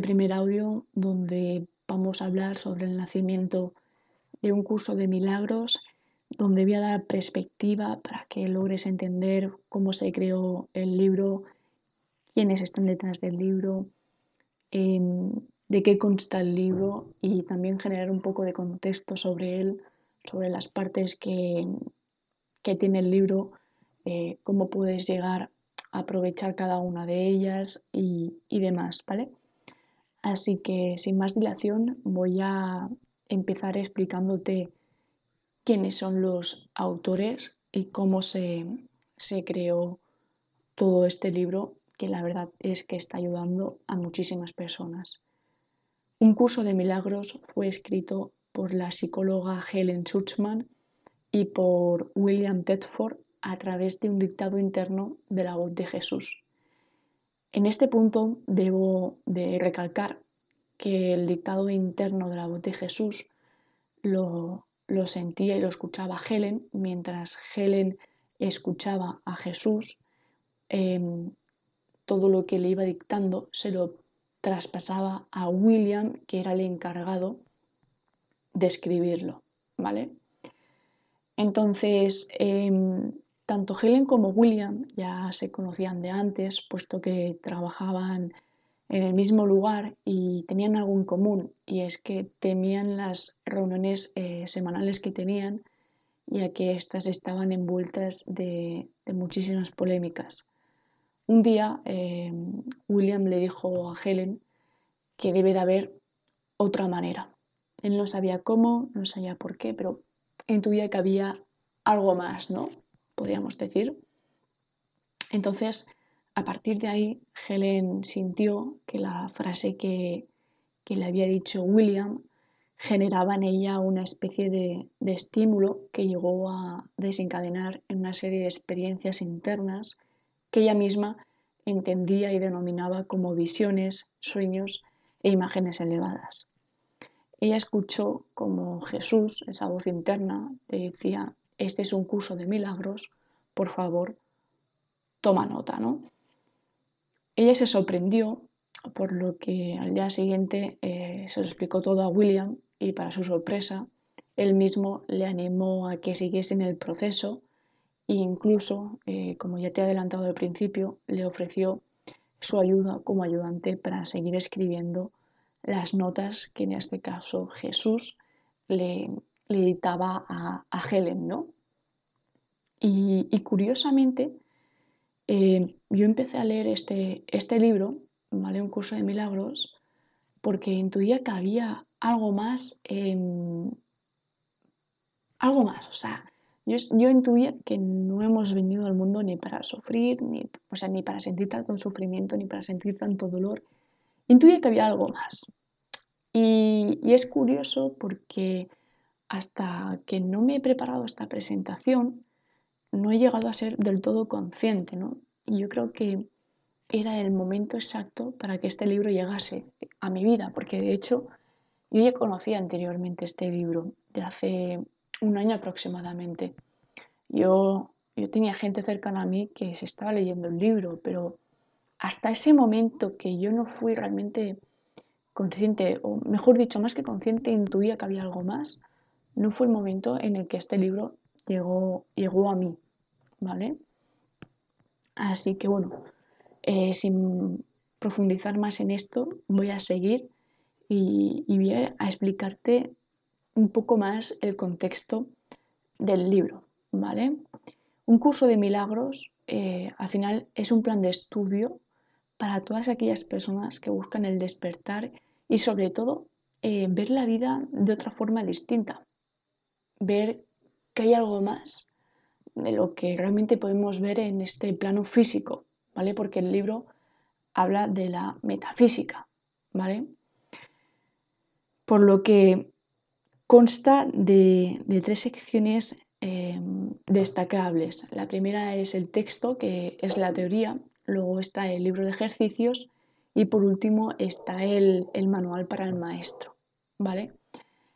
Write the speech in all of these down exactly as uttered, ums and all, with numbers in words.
este primer audio donde vamos a hablar sobre el nacimiento de un curso de milagros, donde voy a dar perspectiva para que logres entender cómo se creó el libro, quiénes están detrás del libro, eh, de qué consta el libro y también generar un poco de contexto sobre él, sobre las partes que, que tiene el libro, eh, cómo puedes llegar a aprovechar cada una de ellas y, y demás, ¿vale? Así que sin más dilación voy a empezar explicándote quiénes son los autores y cómo se, se creó todo este libro, que la verdad es que está ayudando a muchísimas personas. Un curso de milagros fue escrito por la psicóloga Helen Schucman y por William Tedford a través de un dictado interno de la voz de Jesús. En este punto debo de recalcar que el dictado interno de la voz de Jesús lo, lo sentía y lo escuchaba Helen, mientras Helen escuchaba a Jesús, eh, todo lo que le iba dictando se lo traspasaba a William, que era el encargado de escribirlo, ¿vale? Entonces, eh, tanto Helen como William ya se conocían de antes, puesto que trabajaban en el mismo lugar y tenían algo en común, y es que temían las reuniones eh, semanales que tenían, ya que éstas estaban envueltas de, de muchísimas polémicas. Un día eh, William le dijo a Helen que debe de haber otra manera. Él no sabía cómo, no sabía por qué, pero intuía que había algo más, ¿no? Podríamos decir. Entonces, a partir de ahí, Helen sintió que la frase que, que le había dicho William generaba en ella una especie de, de estímulo que llegó a desencadenar en una serie de experiencias internas que ella misma entendía y denominaba como visiones, sueños e imágenes elevadas. Ella escuchó como Jesús, esa voz interna, le decía: este es un curso de milagros, por favor, toma nota, ¿no? Ella se sorprendió, por lo que al día siguiente eh, se lo explicó todo a William y, para su sorpresa, él mismo le animó a que siguiese en el proceso e incluso, eh, como ya te he adelantado al principio, le ofreció su ayuda como ayudante para seguir escribiendo las notas que en este caso Jesús le, le dictaba a, a Helen, ¿no? Y, y curiosamente, eh, yo empecé a leer este, este libro, ¿vale? Un curso de milagros, porque intuía que había algo más, eh, algo más, o sea, yo, yo intuía que no hemos venido al mundo ni para sufrir, ni, o sea, ni para sentir tanto sufrimiento, ni para sentir tanto dolor. Intuía que había algo más. Y, y es curioso porque hasta que no me he preparado esta presentación no he llegado a ser del todo consciente, ¿no? Y yo creo que era el momento exacto para que este libro llegase a mi vida, porque de hecho yo ya conocía anteriormente este libro, de hace un año aproximadamente. Yo, yo tenía gente cercana a mí que se estaba leyendo el libro, pero hasta ese momento que yo no fui realmente consciente, o mejor dicho, más que consciente, intuía que había algo más, no fue el momento en el que este libro llegó, llegó a mí, ¿vale? Así que bueno, eh, sin profundizar más en esto, voy a seguir y, y voy a explicarte un poco más el contexto del libro, ¿vale? Un curso de milagros, eh, al final, es un plan de estudio para todas aquellas personas que buscan el despertar y, sobre todo, eh, ver la vida de otra forma distinta. Ver que hay algo más de lo que realmente podemos ver en este plano físico, ¿vale? Porque el libro habla de la metafísica, ¿vale? Por lo que consta de, de tres secciones eh, destacables. La primera es el texto, que es la teoría. Luego está el libro de ejercicios y por último está el, el manual para el maestro, ¿vale?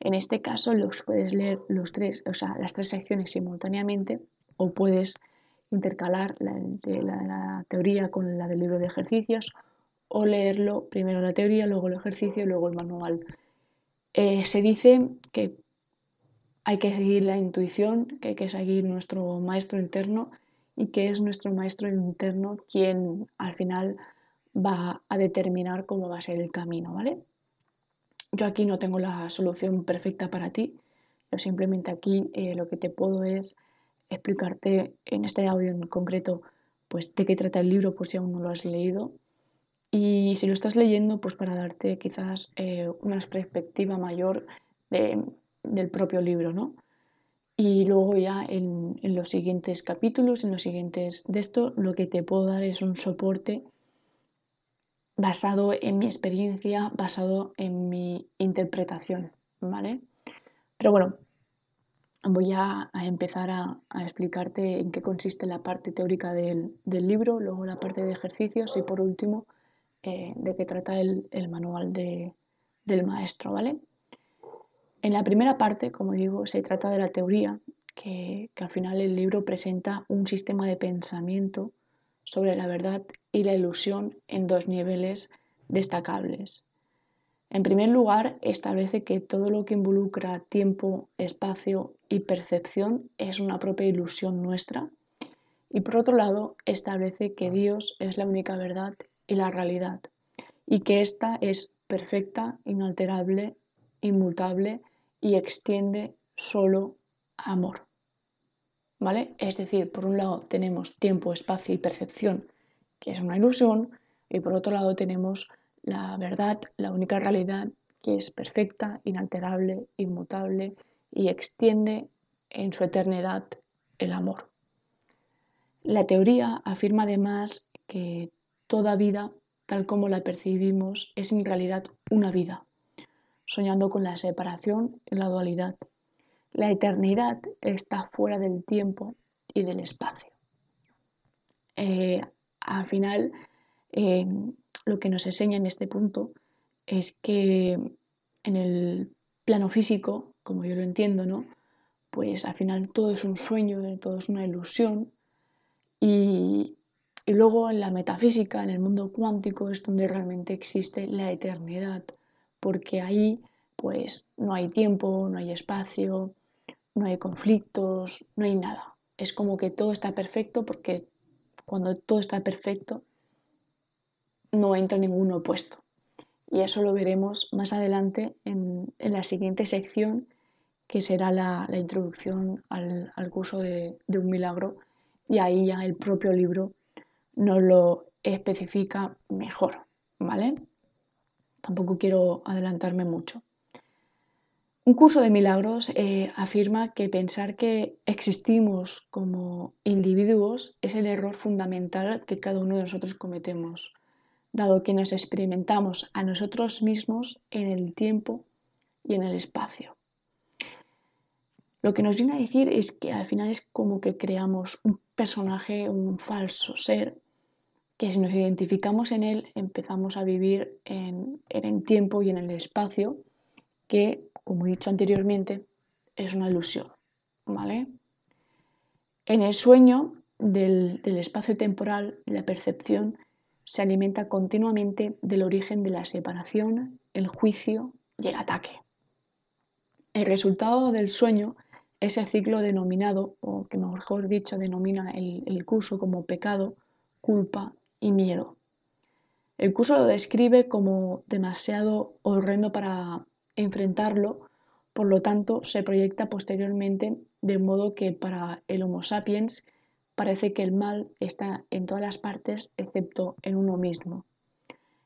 En este caso los puedes leer los tres, o sea, las tres secciones simultáneamente, o puedes intercalar la de la, la teoría con la del libro de ejercicios, o leerlo, primero la teoría, luego el ejercicio, luego el manual. Eh, se dice que hay que seguir la intuición, que hay que seguir nuestro maestro interno y que es nuestro maestro interno quien al final va a determinar cómo va a ser el camino, ¿vale? Yo aquí no tengo la solución perfecta para ti, yo simplemente aquí eh, lo que te puedo es explicarte en este audio en concreto pues de qué trata el libro por si aún no lo has leído y si lo estás leyendo pues para darte quizás eh, una perspectiva mayor de, del propio libro, ¿no? Y luego ya en, en los siguientes capítulos, en los siguientes de esto, lo que te puedo dar es un soporte basado en mi experiencia, basado en mi interpretación, ¿vale? Pero bueno, voy a, a empezar a, a explicarte en qué consiste la parte teórica del, del libro, luego la parte de ejercicios y por último eh, de qué trata el, el manual de, del maestro, ¿vale? En la primera parte, como digo, se trata de la teoría, que, que al final el libro presenta un sistema de pensamiento sobre la verdad y la ilusión en dos niveles destacables. En primer lugar, establece que todo lo que involucra tiempo, espacio y percepción es una propia ilusión nuestra. Y por otro lado, establece que Dios es la única verdad y la realidad, y que ésta es perfecta, inalterable, inmutable y extiende solo amor. ¿Vale? Es decir, por un lado tenemos tiempo, espacio y percepción, que es una ilusión, y por otro lado tenemos la verdad, la única realidad, que es perfecta, inalterable, inmutable y extiende en su eternidad el amor. La teoría afirma además que toda vida, tal como la percibimos, es en realidad una vida, soñando con la separación y la dualidad. La eternidad está fuera del tiempo y del espacio. Eh, al final, eh, lo que nos enseña en este punto es que en el plano físico, como yo lo entiendo, ¿no? Pues al final todo es un sueño, todo es una ilusión. Y, y luego en la metafísica, en el mundo cuántico, es donde realmente existe la eternidad, porque ahí pues no hay tiempo, no hay espacio, no hay conflictos, no hay nada. Es como que todo está perfecto porque cuando todo está perfecto no entra ningún opuesto. Y eso lo veremos más adelante en, en la siguiente sección, que será la, la introducción al, al curso de, de un milagro. Y ahí ya el propio libro nos lo especifica mejor, ¿vale? Tampoco quiero adelantarme mucho. Un curso de milagros eh, afirma que pensar que existimos como individuos es el error fundamental que cada uno de nosotros cometemos, dado que nos experimentamos a nosotros mismos en el tiempo y en el espacio. Lo que nos viene a decir es que al final es como que creamos un personaje, un falso ser, que si nos identificamos en él empezamos a vivir en, en el tiempo y en el espacio, que, como he dicho anteriormente, es una ilusión, ¿vale? En el sueño del, del espacio temporal, la percepción se alimenta continuamente del origen de la separación, el juicio y el ataque. El resultado del sueño es el ciclo denominado, o que mejor dicho denomina el, el curso como pecado, culpa y miedo. El curso lo describe como demasiado horrendo para enfrentarlo, por lo tanto se proyecta posteriormente de modo que para el Homo sapiens parece que el mal está en todas las partes excepto en uno mismo.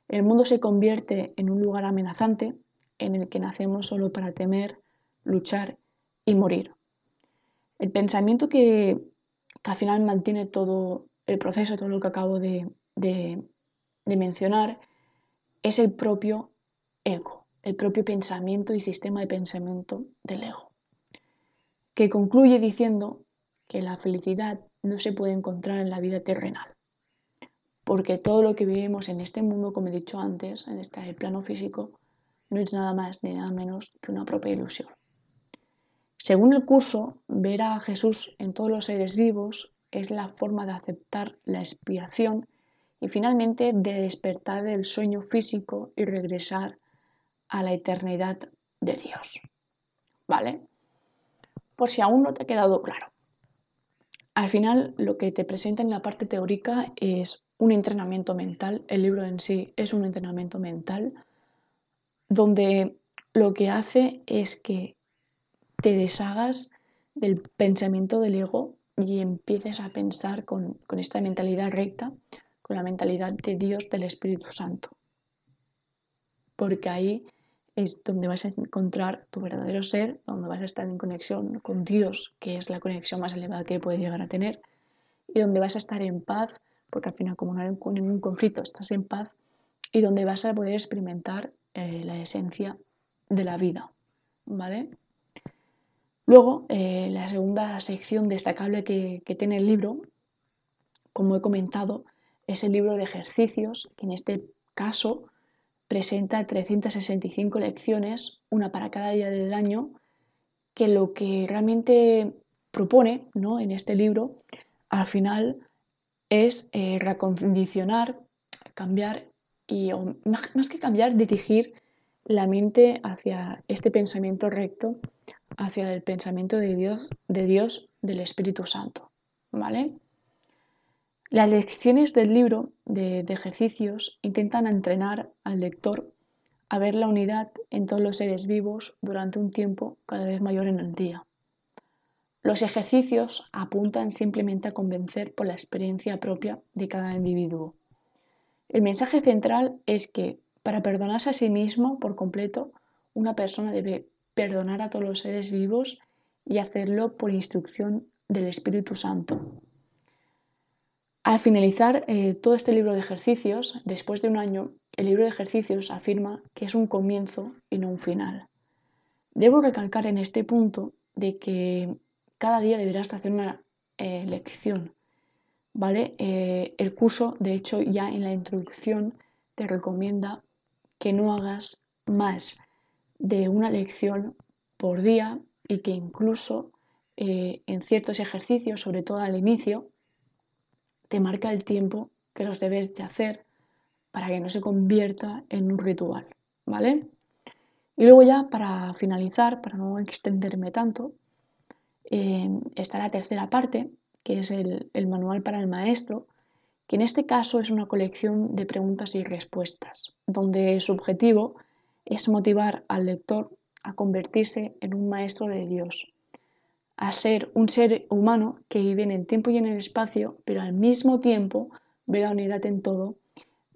El mundo se convierte en un lugar amenazante en el que nacemos solo para temer, luchar y morir. El pensamiento que, que al final mantiene todo el proceso, todo lo que acabo de, de, de mencionar, es el propio ego. El propio pensamiento y sistema de pensamiento del ego, que concluye diciendo que la felicidad no se puede encontrar en la vida terrenal, porque todo lo que vivimos en este mundo, como he dicho antes, en este plano físico, no es nada más ni nada menos que una propia ilusión. Según el curso, ver a Jesús en todos los seres vivos es la forma de aceptar la expiación y finalmente de despertar del sueño físico y regresar a la eternidad de Dios. ¿Vale? Por si aún no te ha quedado claro. Al final, lo que te presenta en la parte teórica es un entrenamiento mental. El libro en sí es un entrenamiento mental donde lo que hace es que te deshagas del pensamiento del ego y empieces a pensar con, con esta mentalidad recta, con la mentalidad de Dios, del Espíritu Santo. Porque ahí es donde vas a encontrar tu verdadero ser, donde vas a estar en conexión con Dios, que es la conexión más elevada que puedes llegar a tener, y donde vas a estar en paz, porque al final, como no hay ningún conflicto, estás en paz, y donde vas a poder experimentar eh, la esencia de la vida, ¿vale? Luego, eh, la segunda sección destacable que, que tiene el libro, como he comentado, es el libro de ejercicios, que en este caso presenta trescientas sesenta y cinco lecciones, una para cada día del año, que lo que realmente propone, ¿no?, en este libro, al final, es eh, recondicionar, cambiar, y o, más que cambiar, dirigir la mente hacia este pensamiento recto, hacia el pensamiento de Dios, de Dios, del Espíritu Santo, ¿vale? Las lecciones del libro de, de ejercicios intentan entrenar al lector a ver la unidad en todos los seres vivos durante un tiempo cada vez mayor en el día. Los ejercicios apuntan simplemente a convencer por la experiencia propia de cada individuo. El mensaje central es que para perdonarse a sí mismo por completo, una persona debe perdonar a todos los seres vivos y hacerlo por instrucción del Espíritu Santo. Al finalizar eh, todo este libro de ejercicios, después de un año, el libro de ejercicios afirma que es un comienzo y no un final. Debo recalcar en este punto de que cada día deberás hacer una eh, lección, ¿vale? Eh, el curso, de hecho, ya en la introducción te recomienda que no hagas más de una lección por día y que incluso eh, en ciertos ejercicios, sobre todo al inicio, te marca el tiempo que los debes de hacer para que no se convierta en un ritual, ¿vale? Y luego ya, para finalizar, para no extenderme tanto, eh, está la tercera parte, que es el, el manual para el maestro, que en este caso es una colección de preguntas y respuestas, donde su objetivo es motivar al lector a convertirse en un maestro de Dios, a ser un ser humano que vive en el tiempo y en el espacio, pero al mismo tiempo ve la unidad en todo,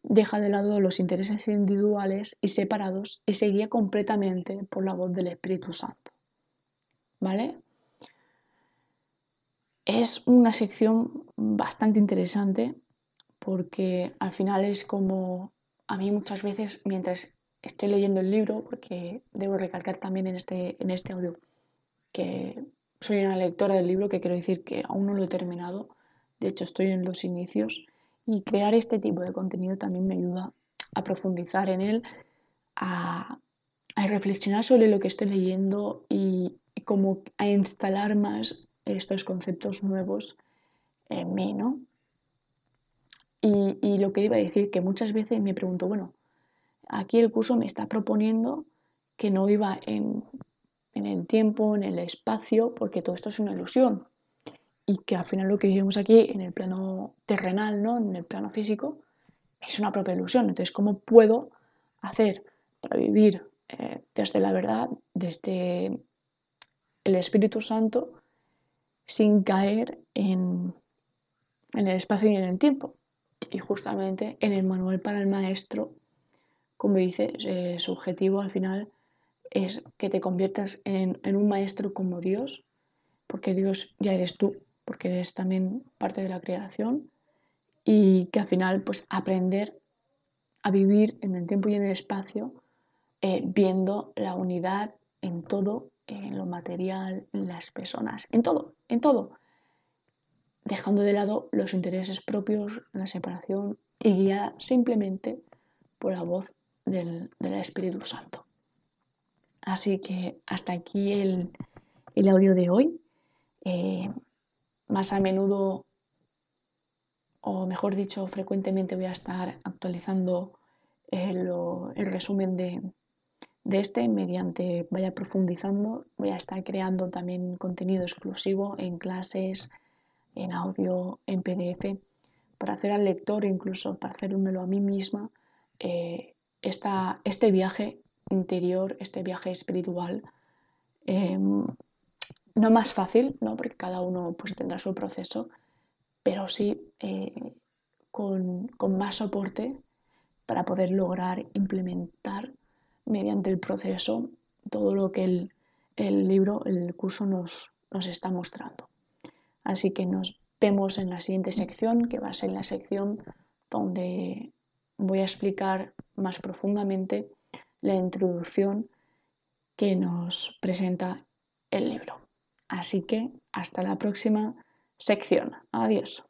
deja de lado los intereses individuales y separados y se guía completamente por la voz del Espíritu Santo. ¿Vale? Es una sección bastante interesante porque al final es como a mí muchas veces mientras estoy leyendo el libro, porque debo recalcar también en este, en este audio que soy una lectora del libro, que quiero decir que aún no lo he terminado, de hecho estoy en los inicios, y crear este tipo de contenido también me ayuda a profundizar en él, a, a reflexionar sobre lo que estoy leyendo y, y como a instalar más estos conceptos nuevos en mí, ¿no? Y, y lo que iba a decir, que muchas veces me pregunto, bueno, aquí el curso me está proponiendo que no iba en... en el tiempo, en el espacio, porque todo esto es una ilusión y que al final lo que vivimos aquí en el plano terrenal, ¿no?, en el plano físico, es una propia ilusión. Entonces, ¿cómo puedo hacer para vivir eh, desde la verdad, desde el Espíritu Santo, sin caer en, en el espacio y en el tiempo? Y justamente en el manual para el maestro, como dice, eh, su objetivo al final es que te conviertas en, en un maestro como Dios, porque Dios ya eres tú, porque eres también parte de la creación, y que al final pues aprender a vivir en el tiempo y en el espacio, eh, viendo la unidad en todo, en lo material, en las personas, en todo, en todo, dejando de lado los intereses propios, la separación, y guiada simplemente por la voz del, del Espíritu Santo. Así que hasta aquí el, el audio de hoy. Eh, más a menudo o mejor dicho, frecuentemente voy a estar actualizando el, el resumen de, de este mediante vaya profundizando. Voy a estar creando también contenido exclusivo en clases, en audio, en P D F, para hacer al lector, incluso para hacérmelo a mí misma, eh, esta, este viaje interior, este viaje espiritual, eh, no más fácil, ¿no? Porque cada uno pues, tendrá su proceso, pero sí eh, con, con más soporte para poder lograr implementar mediante el proceso todo lo que el, el libro, el curso nos, nos está mostrando. Así que nos vemos en la siguiente sección, que va a ser la sección donde voy a explicar más profundamente la introducción que nos presenta el libro. Así que hasta la próxima sección. Adiós.